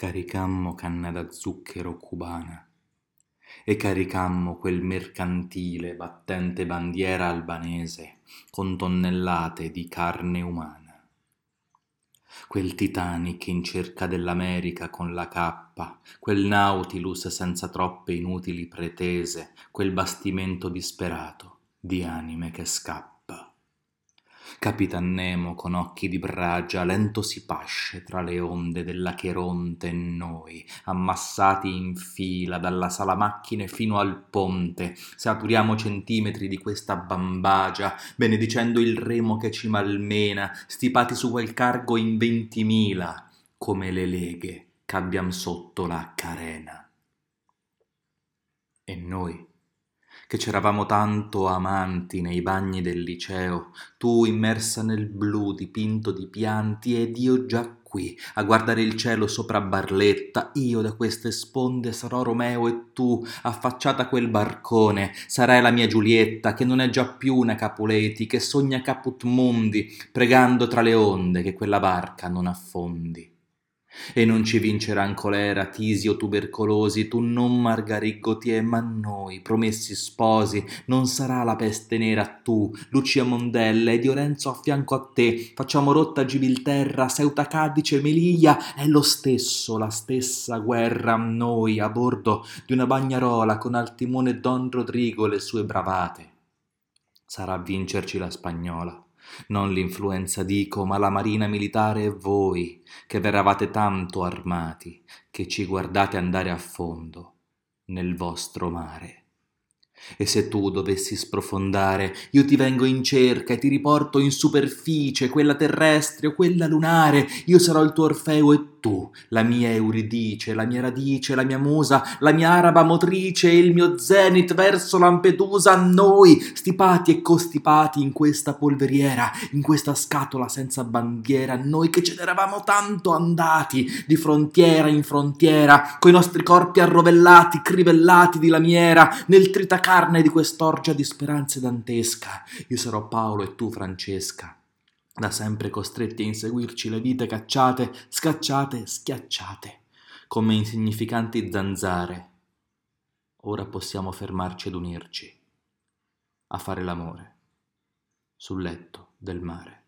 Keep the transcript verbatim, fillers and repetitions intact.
scaricammo canna da zucchero cubana e caricammo quel mercantile battente bandiera albanese con tonnellate di carne umana. Quel Titanic in cerca dell'America con la cappa, quel Nautilus senza troppe inutili pretese, quel bastimento disperato di anime che scappa. Capitan Nemo con occhi di bragia lento si pasce tra le onde dell'Acheronte e noi, ammassati in fila dalla sala macchine fino al ponte, saturiamo centimetri di questa bambagia, benedicendo il remo che ci malmena, stipati su quel cargo in ventimila, come le leghe che abbiam sotto la carena. E noi? Che c'eravamo tanto amanti nei bagni del liceo, tu immersa nel blu dipinto di pianti ed io già qui, a guardare il cielo sopra Barletta, io da queste sponde sarò Romeo e tu, affacciata a quel barcone, sarai la mia Giulietta, che non è già più una Capuleti, che sogna Caput Mundi, pregando tra le onde che quella barca non affondi. E non ci vinceran colera, tisi o tubercolosi, tu non Marguerite Gautier, ma noi, promessi sposi, non sarà la peste nera tu, Lucia Mondella, ed io Renzo a fianco a te, facciamo rotta a Gibilterra, Ceuta, Cadice, Melilla, è lo stesso, la stessa guerra, noi, a bordo di una bagnarola, con al timone don Rodrigo le sue bravate. Sarà a vincerci la Spagnola. Non l'influenza dico, ma la marina militare e voi, che v'eravate tanto armati, che ci guardate andare a fondo nel vostro mare. E se tu dovessi sprofondare, io ti vengo in cerca e ti riporto in superficie, quella terrestre o quella lunare, io sarò il tuo Orfeo e tu, la mia Euridice, la mia radice, la mia musa, la mia araba motrice e il mio zenit verso Lampedusa, noi, stipati e costipati in questa polveriera, in questa scatola senza bandiera, noi che ce ne eravamo tanto andati, di frontiera in frontiera, coi nostri corpi arrovellati, crivellati di lamiera, nel tritacarne carne di quest'orgia di speranze dantesca, io sarò Paolo e tu Francesca, da sempre costretti a inseguirci le vite cacciate, scacciate, schiacciate, come insignificanti zanzare. Ora possiamo fermarci ed unirci, a fare l'amore, sul letto del mare.